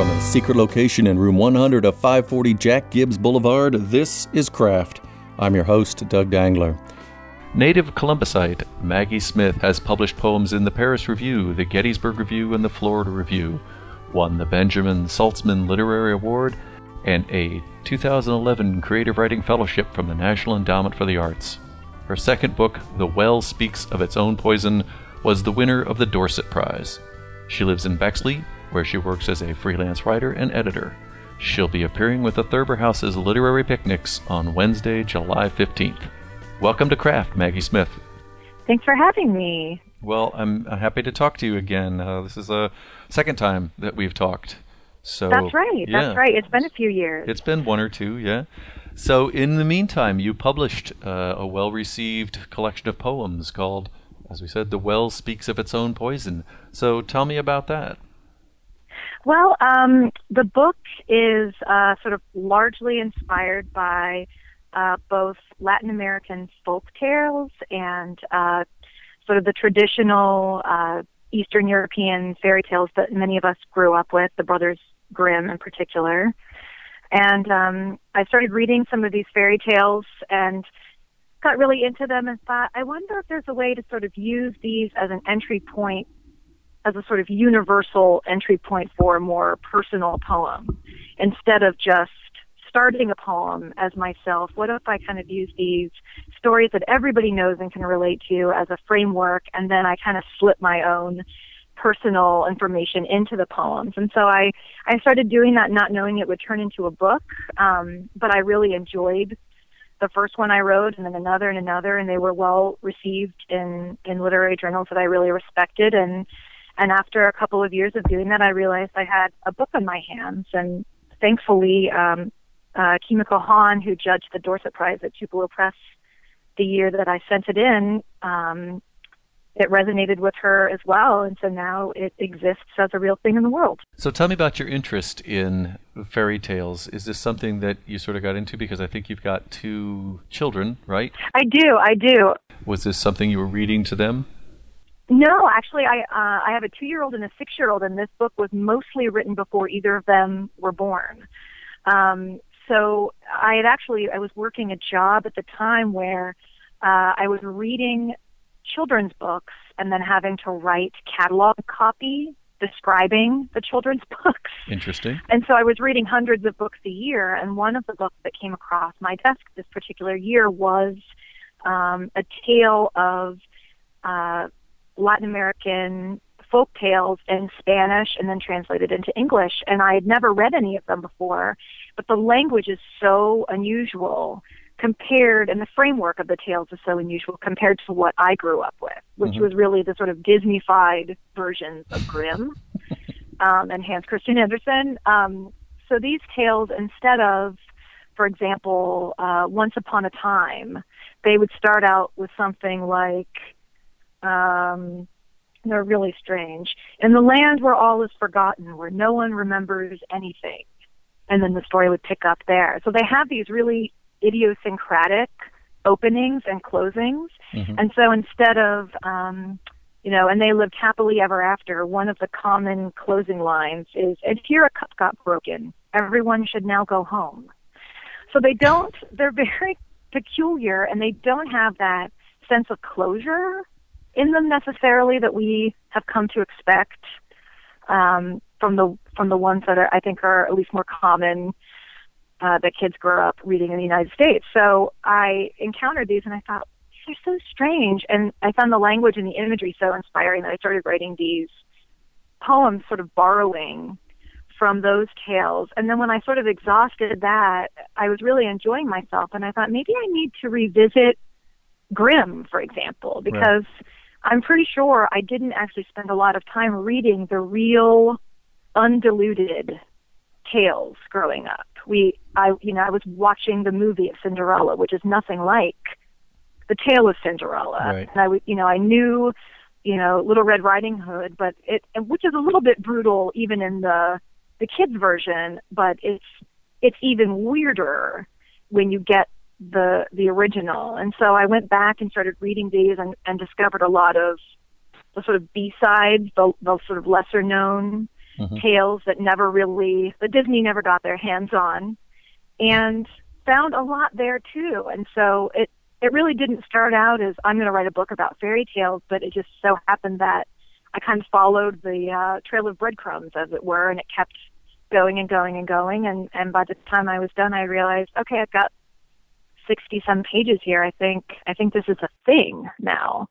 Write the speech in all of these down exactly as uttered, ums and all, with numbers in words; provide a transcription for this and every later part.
From a secret location in room one hundred of five forty Jack Gibbs Boulevard, this is Craft. I'm your host, Doug Dangler. Native Columbusite Maggie Smith has published poems in The Paris Review, The Gettysburg Review, and The Florida Review, won the Benjamin Saltzman Literary Award, and a two thousand eleven Creative Writing Fellowship from the National Endowment for the Arts. Her second book, The Well Speaks of Its Own Poison, was the winner of the Dorset Prize. She lives in Bexley, where she works as a freelance writer and editor. She'll be appearing with the Thurber House's Literary Picnics on Wednesday, July fifteenth. Welcome to Craft, Maggie Smith. Thanks for having me. Well, I'm happy to talk to you again. Uh, this is the second time that we've talked. So That's right, yeah. that's right. It's been a few years. It's been one or two, yeah. So in the meantime, you published uh, a well-received collection of poems called, as we said, The Well Speaks of Its Own Poison. So tell me about that. Well, um, the book is uh, sort of largely inspired by uh, both Latin American folk tales and uh, sort of the traditional uh, Eastern European fairy tales that many of us grew up with, the Brothers Grimm in particular. And um, I started reading some of these fairy tales and got really into them and thought, I wonder if there's a way to sort of use these as an entry point, as a sort of universal entry point for a more personal poem. Instead of just starting a poem as myself, what if I kind of use these stories that everybody knows and can relate to as a framework, and then I kind of slip my own personal information into the poems. And so I, I started doing that, not knowing it would turn into a book, um, but I really enjoyed the first one I wrote, and then another and another, and they were well received in, in literary journals that I really respected. And And after a couple of years of doing that, I realized I had a book on my hands. And thankfully, um, uh, Kimiko Hahn, who judged the Dorset Prize at Tupelo Press the year that I sent it in, um, it resonated with her as well. And so now it exists as a real thing in the world. So tell me about your interest in fairy tales. Is this something that you sort of got into? Because I think you've got two children, right? I do, I do. Was this something you were reading to them? No, actually, I uh, I have a two-year-old and a six-year-old, and this book was mostly written before either of them were born. Um, so I had actually, I was working a job at the time where uh, I was reading children's books and then having to write catalog copy describing the children's books. Interesting. And so I was reading hundreds of books a year, and one of the books that came across my desk this particular year was um, a tale of... Uh, Latin American folk tales in Spanish and then translated into English. And I had never read any of them before, but the language is so unusual compared, and the framework of the tales is so unusual compared to what I grew up with, which mm-hmm. was really the sort of Disney-fied versions of Grimm um, and Hans Christian Andersen. Um, so these tales, instead of, for example, uh, Once Upon a Time, they would start out with something like, Um, they're really strange. In the land where all is forgotten, where no one remembers anything. And then the story would pick up there. So they have these really idiosyncratic openings and closings. Mm-hmm. And so instead of, um, you know, and they lived happily ever after, one of the common closing lines is, and here a cup got broken. Everyone should now go home. So they don't, they're very peculiar, and they don't have that sense of closure in them necessarily that we have come to expect um, from the from the ones that are, I think are at least more common uh, that kids grow up reading in the United States. So I encountered these and I thought, these are so strange. And I found the language and the imagery so inspiring that I started writing these poems sort of borrowing from those tales. And then when I sort of exhausted that, I was really enjoying myself. And I thought maybe I need to revisit Grimm, for example, because... Right. I'm pretty sure I didn't actually spend a lot of time reading the real, undiluted tales growing up. We, I, you know, I was watching the movie of Cinderella, which is nothing like the tale of Cinderella. Right. And I, would, you know, I knew, you know, Little Red Riding Hood, but it, which is a little bit brutal even in the the kids' version, but it's it's even weirder when you get the the original. And so I went back and started reading these and, and discovered a lot of the sort of B-sides, the, the sort of lesser known mm-hmm. tales that never really, that Disney never got their hands on, and found a lot there too. And so it, it really didn't start out as, I'm going to write a book about fairy tales, but it just so happened that I kind of followed the uh, trail of breadcrumbs, as it were, and it kept going and going and going. And, and by the time I was done, I realized, okay, I've got sixty-some pages here. I think I think this is a thing now.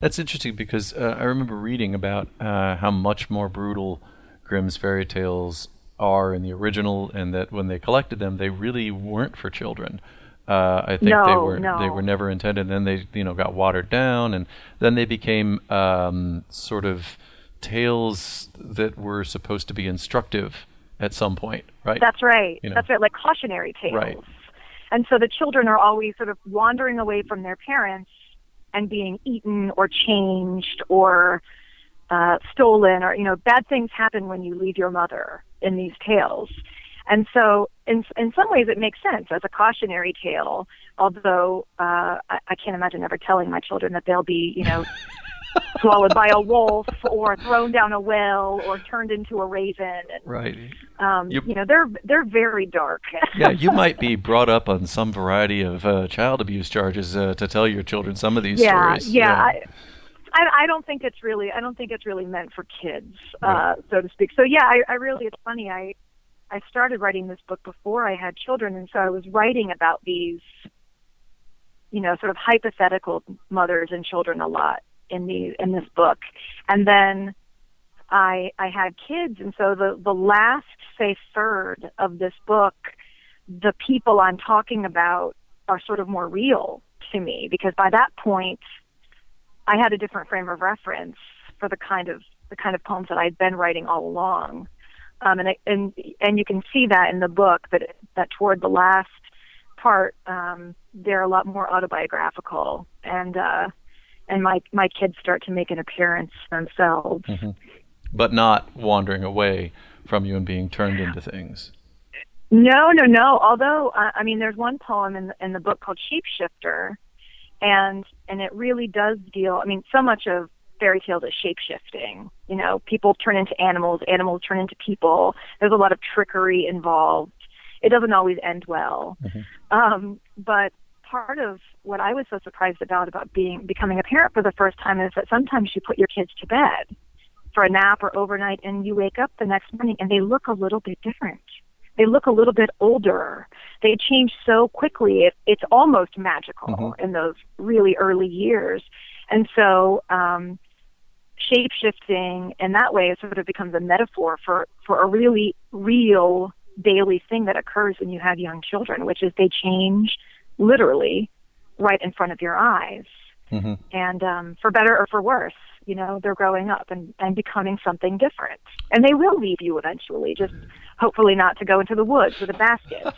That's interesting, because uh, I remember reading about uh, how much more brutal Grimm's fairy tales are in the original, and that when they collected them, they really weren't for children. Uh, I think no, they were no. they were never intended. Then they you know got watered down, and then they became um, sort of tales that were supposed to be instructive at some point, right? That's right. You know? That's right, like cautionary tales. Right. And so the children are always sort of wandering away from their parents and being eaten or changed or uh, stolen, or you know bad things happen when you leave your mother in these tales. And so, in in some ways, it makes sense as a cautionary tale. Although uh, I, I can't imagine ever telling my children that they'll be, you know, swallowed by a wolf or thrown down a well or turned into a raven. And, right. Um, you, you know, they're they're very dark. Yeah, you might be brought up on some variety of uh, child abuse charges uh, to tell your children some of these yeah, stories. Yeah, yeah. I, I don't think it's really I don't think it's really meant for kids, right. uh, so to speak. So yeah, I, I really it's funny I. I started writing this book before I had children, and so I was writing about these, you know, sort of hypothetical mothers and children a lot in the in this book. And then I I had kids, and so the the last, say, third of this book, the people I'm talking about are sort of more real to me, because by that point I had a different frame of reference for the kind of the kind of poems that I'd been writing all along. Um, and, and and you can see that in the book, that that toward the last part, um, they're a lot more autobiographical, and uh, and my my kids start to make an appearance themselves, mm-hmm. but not wandering away from you and being turned into things. No, no, no. Although uh, I mean, there's one poem in in the book called Shapeshifter, and and it really does deal. I mean, so much of fairy tales is shape-shifting. You know, people turn into animals, animals turn into people. There's a lot of trickery involved. It doesn't always end well. Mm-hmm. Um, but part of what I was so surprised about, about being becoming a parent for the first time, is that sometimes you put your kids to bed for a nap or overnight, and you wake up the next morning and they look a little bit different. They look a little bit older. They change so quickly. It, it's almost magical mm-hmm. in those really early years. And so, um, shape-shifting in that way sort of becomes a metaphor for, for a really real daily thing that occurs when you have young children, which is they change literally right in front of your eyes. Mm-hmm. And um, for better or for worse, you know, they're growing up and, and becoming something different. And they will leave you eventually, just hopefully not to go into the woods with a basket,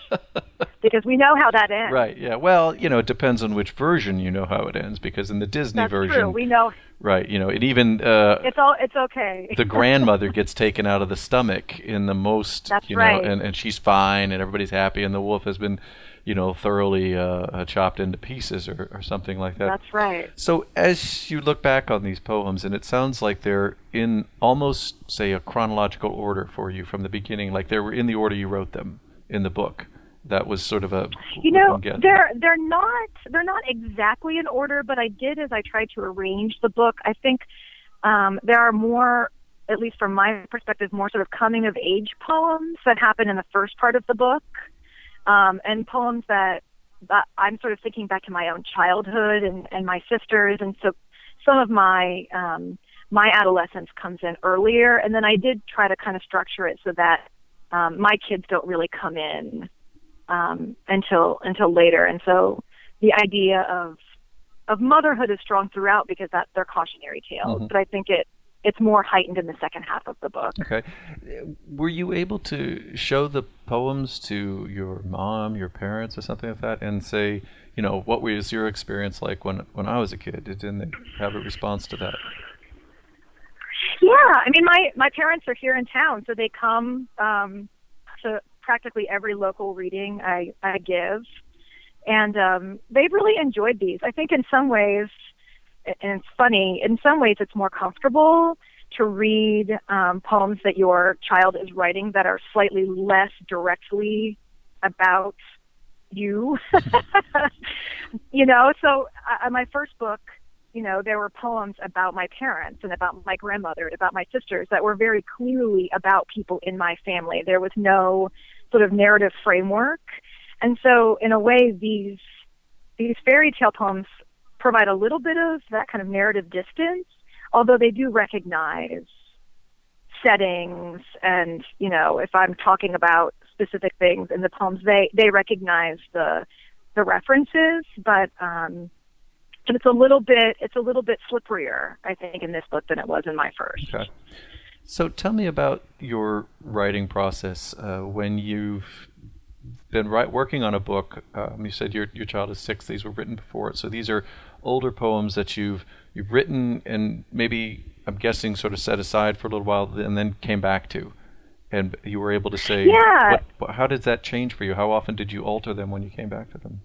because we know how that ends. Right, yeah. Well, you know, it depends on which version you know how it ends, because in the Disney That's version... That's true, we know... Right, you know, it even... Uh, it's all. It's okay. The grandmother gets taken out of the stomach in the most... That's you know, right. And, and she's fine, and everybody's happy, and the wolf has been... you know, thoroughly uh, chopped into pieces or, or something like that. That's right. So as you look back on these poems, and it sounds like they're in almost, say, a chronological order for you from the beginning, like they were in the order you wrote them in the book. That was sort of a... You know, they're, they're, not, they're not exactly in order, but I did as I tried to arrange the book. I think um, there are more, at least from my perspective, more sort of coming-of-age poems that happen in the first part of the book. Um, and poems that, that I'm sort of thinking back to my own childhood and, and my sisters, and so some of my um, my adolescence comes in earlier, and then I did try to kind of structure it so that um, my kids don't really come in um, until until later, and so the idea of of motherhood is strong throughout, because that they're cautionary tales, mm-hmm. but I think it. It's more heightened in the second half of the book. Okay. Were you able to show the poems to your mom, your parents, or something like that, and say, you know, what was your experience like when, when I was a kid? Didn't they have a response to that? Yeah. I mean, my, my parents are here in town, so they come um, to practically every local reading I, I give. And um, they've really enjoyed these. I think in some ways... And it's funny, in some ways it's more comfortable to read um, poems that your child is writing that are slightly less directly about you. You know, so uh, my first book, you know, there were poems about my parents and about my grandmother and about my sisters that were very clearly about people in my family. There was no sort of narrative framework. And so, in a way, these these fairy tale poems provide a little bit of that kind of narrative distance, although they do recognize settings and, you know, if I'm talking about specific things in the poems, they, they recognize the the references, but um, it's a little bit it's a little bit slipperier, I think, in this book than it was in my first. Okay. So tell me about your writing process uh, when you've been right, working on a book. Um, you said your your child is six. These were written before it, so these are older poems that you've you've written and maybe, I'm guessing, sort of set aside for a little while and then came back to, and you were able to say, yeah. What, how did that change for you? How often did you alter them when you came back to them?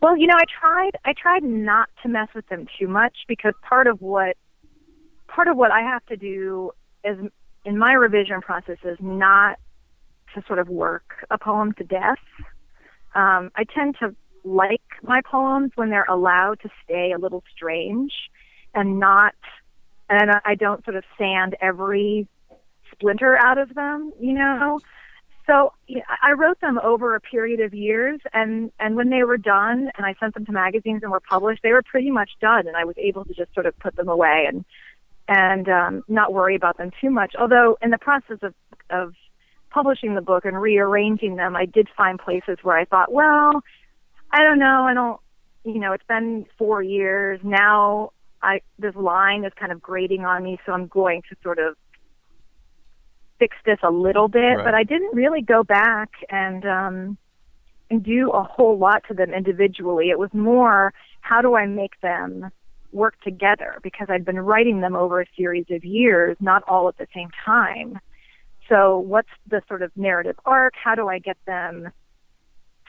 Well, you know, I tried I tried not to mess with them too much, because part of what part of what I have to do is in my revision process is not to sort of work a poem to death. Um, I tend to like my poems when they're allowed to stay a little strange and not, and I don't sort of sand every splinter out of them, you know? So you know, I wrote them over a period of years, and, and when they were done and I sent them to magazines and were published, they were pretty much done, and I was able to just sort of put them away and, and um, not worry about them too much. Although in the process of, of publishing the book and rearranging them, I did find places where I thought, well, I don't know, I don't, you know, it's been four years now. I this line is kind of grating on me, so I'm going to sort of fix this a little bit. Right. But I didn't really go back and um, and do a whole lot to them individually. It was more, how do I make them work together? Because I'd been writing them over a series of years, not all at the same time. So what's the sort of narrative arc? How do I get them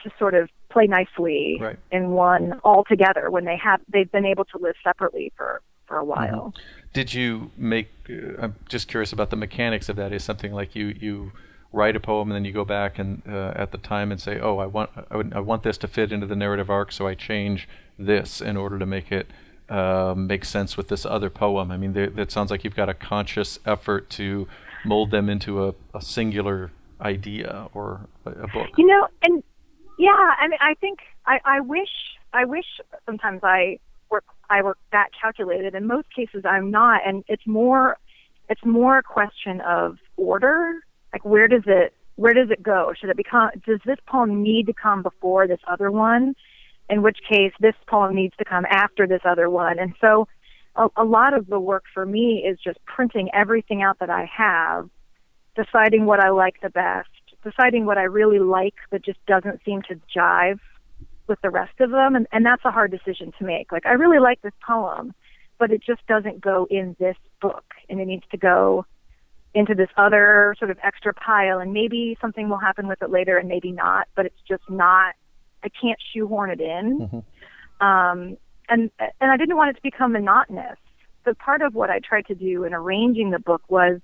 to sort of play nicely right. in one all together when they have, they've been able to live separately for, for a while? Mm-hmm. Did you make, uh, I'm just curious about the mechanics of that. Is something like you, you write a poem and then you go back and uh, at the time and say, oh, I want, I, would, I want this to fit into the narrative arc, so I change this in order to make it uh, make sense with this other poem. I mean, that sounds like you've got a conscious effort to mold them into a, a singular idea or a, a book. You know, and yeah, I mean, I think I, I wish I wish sometimes I work I work that calculated. In most cases, I'm not, and it's more it's more a question of order. Like, where does it where does it go? Should it become? Does this poem need to come before this other one? In which case, this poem needs to come after this other one, and so. A lot of the work for me is just printing everything out that I have, deciding what I like the best, deciding what I really like that just doesn't seem to jive with the rest of them. And, and that's a hard decision to make. Like, I really like this poem, but it just doesn't go in this book, and it needs to go into this other sort of extra pile, and maybe something will happen with it later and maybe not, but it's just not, I can't shoehorn it in. Mm-hmm. Um, And and I didn't want it to become monotonous. So part of what I tried to do in arranging the book was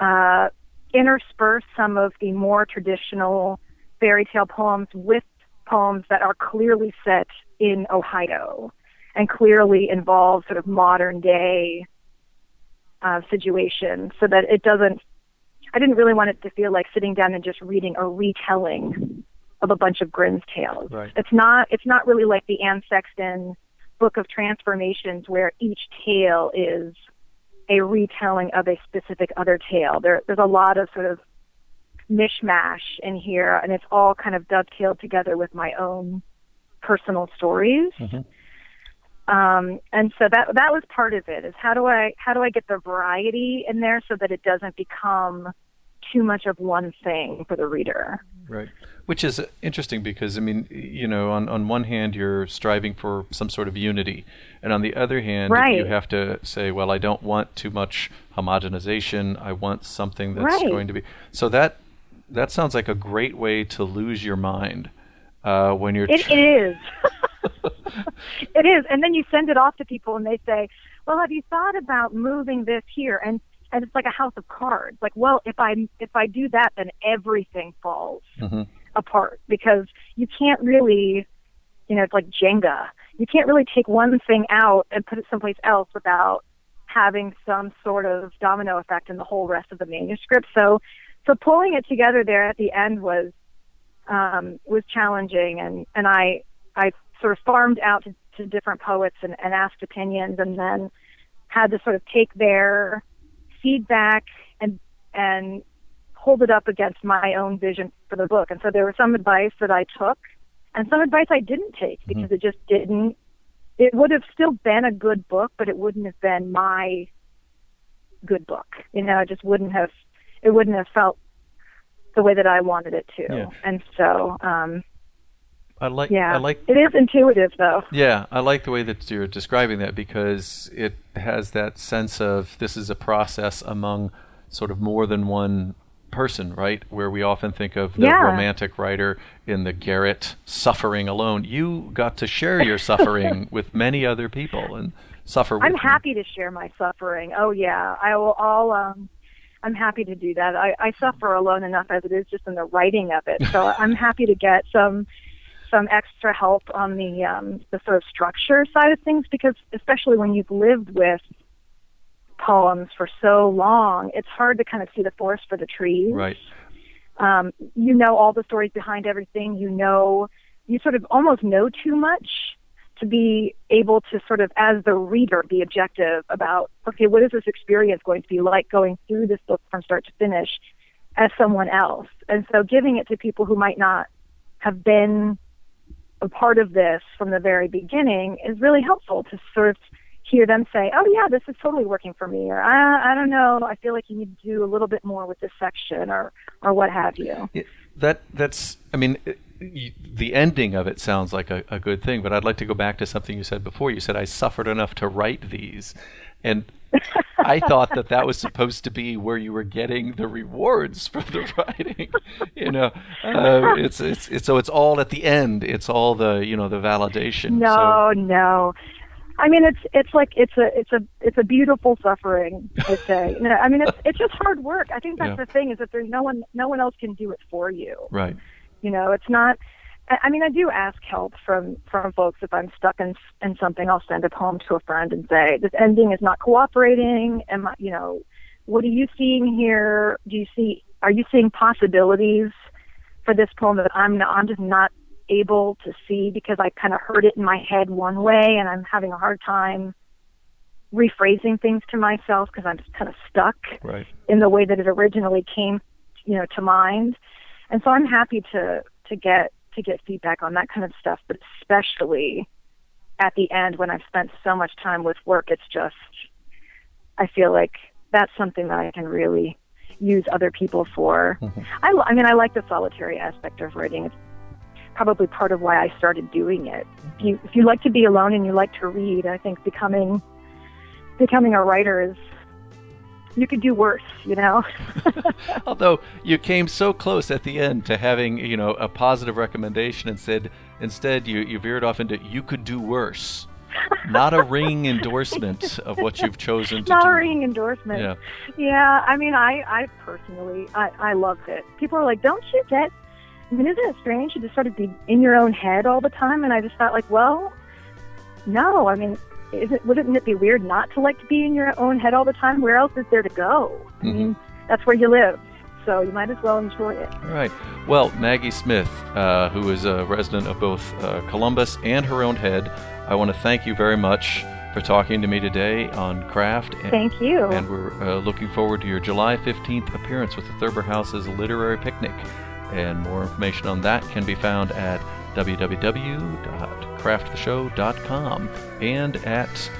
uh, intersperse some of the more traditional fairy tale poems with poems that are clearly set in Ohio and clearly involve sort of modern day uh, situations, so that it doesn't, I didn't really want it to feel like sitting down and just reading a retelling of a bunch of Grimm's tales. Right. It's not, it's not really like the Anne Sexton book of transformations, where each tale is a retelling of a specific other tale. There, there's a lot of sort of mishmash in here, and it's all kind of dovetailed together with my own personal stories. Mm-hmm. Um, and so that that was part of it, is how do I how do I get the variety in there so that it doesn't become too much of one thing for the reader. Right. Which is interesting because, I mean, you know, on, on one hand, you're striving for some sort of unity. And on the other hand, right. you have to say, well, I don't want too much homogenization. I want something that's right. going to be... So that that sounds like a great way to lose your mind uh, when you're... It, it is. It is. And then you send it off to people and they say, well, have you thought about moving this here? And and it's like a house of cards. Like, well, if I, if I do that, then everything falls mm-hmm. apart, because you can't really, you know, it's like Jenga. You can't really take one thing out and put it someplace else without having some sort of domino effect in the whole rest of the manuscript. So, so pulling it together there at the end was, um, was challenging. And, and I, I sort of farmed out to, to different poets and, and asked opinions, and then had to sort of take their feedback and, and hold it up against my own vision for the book. And so there was some advice that I took and some advice I didn't take, because mm-hmm. it just didn't, it would have still been a good book, but it wouldn't have been my good book. You know, it just wouldn't have, it wouldn't have felt the way that I wanted it to. Yeah. And so, um, I like, yeah, I like, it is intuitive though. Yeah. I like the way that you're describing that, because it has that sense of, this is a process among sort of more than one person, right? Where we often think of the yeah. romantic writer in the garret suffering alone. You got to share your suffering with many other people and suffer with I'm happy them. to share my suffering. Oh yeah. I will all, um, I'm happy to do that. I, I suffer alone enough as it is, just in the writing of it. So I'm happy to get some, some extra help on the, um, the sort of structure side of things, because especially when you've lived with poems for so long, it's hard to kind of see the forest for the trees. Right. Um, you know all the stories behind everything. You know, you sort of almost know too much to be able to sort of, as the reader, be objective about, okay, what is this experience going to be like going through this book from start to finish as someone else? And so giving it to people who might not have been a part of this from the very beginning is really helpful to sort of hear them say, oh yeah, this is totally working for me, or I, I don't know, I feel like you need to do a little bit more with this section, or, or what have you. Yeah, that that's, I mean, it, you, the ending of it sounds like a, a good thing, but I'd like to go back to something you said before. You said, I suffered enough to write these. And I thought that that was supposed to be where you were getting the rewards for the writing, you know. Uh, it's, it's it's so it's all at the end. It's all the, you know, the validation. No, so. no. I mean, it's it's like it's a it's a it's a beautiful suffering, I'd say. No, I mean, it's it's just hard work. I think that's yeah. the thing, is that there's no one no one else can do it for you. Right. You know, it's not. I mean, I do ask help from, from folks. If I'm stuck in in something, I'll send a poem to a friend and say, this ending is not cooperating. Am I, you know, what are you seeing here? Do you see? Are you seeing possibilities for this poem that I'm not, I'm just not able to see, because I kind of heard it in my head one way, and I'm having a hard time rephrasing things to myself because I'm just kind of stuck right. in the way that it originally came, you know, to mind. And so I'm happy to to get to get feedback on that kind of stuff, but especially at the end when I've spent so much time with work, it's just, I feel like that's something that I can really use other people for. Mm-hmm. I, I mean, I like the solitary aspect of writing. It's probably part of why I started doing it. If you, if you like to be alone and you like to read, I think becoming becoming a writer is, you could do worse, you know. Although you came so close at the end to having, you know, a positive recommendation, and said instead you, you veered off into "you could do worse." Not a ringing endorsement of what you've chosen to Not do. Not a ringing endorsement. Yeah. yeah, I mean, I, I personally, I, I loved it. People are like, "Don't you get?" I mean, isn't it strange? You just sort of be in your own head all the time. And I just thought, like, well, no. I mean, Is it, wouldn't it be weird not to like to be in your own head all the time? Where else is there to go? I mean, mm-hmm. that's where you live, so you might as well enjoy it. All right. Well, Maggie Smith, uh, who is a resident of both uh, Columbus and her own head, I want to thank you very much for talking to me today on Craft. And, thank you. And we're uh, looking forward to your July fifteenth appearance with the Thurber House's Literary Picnic. And more information on that can be found at w w w dot craft the show dot com and at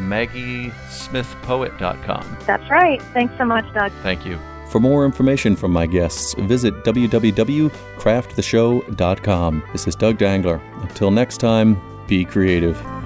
maggie smith poet dot com. That's right. Thanks so much, Doug. Thank you. For more information from my guests, visit w w w dot craft the show dot com. This is Doug Dangler. Until next time, be creative.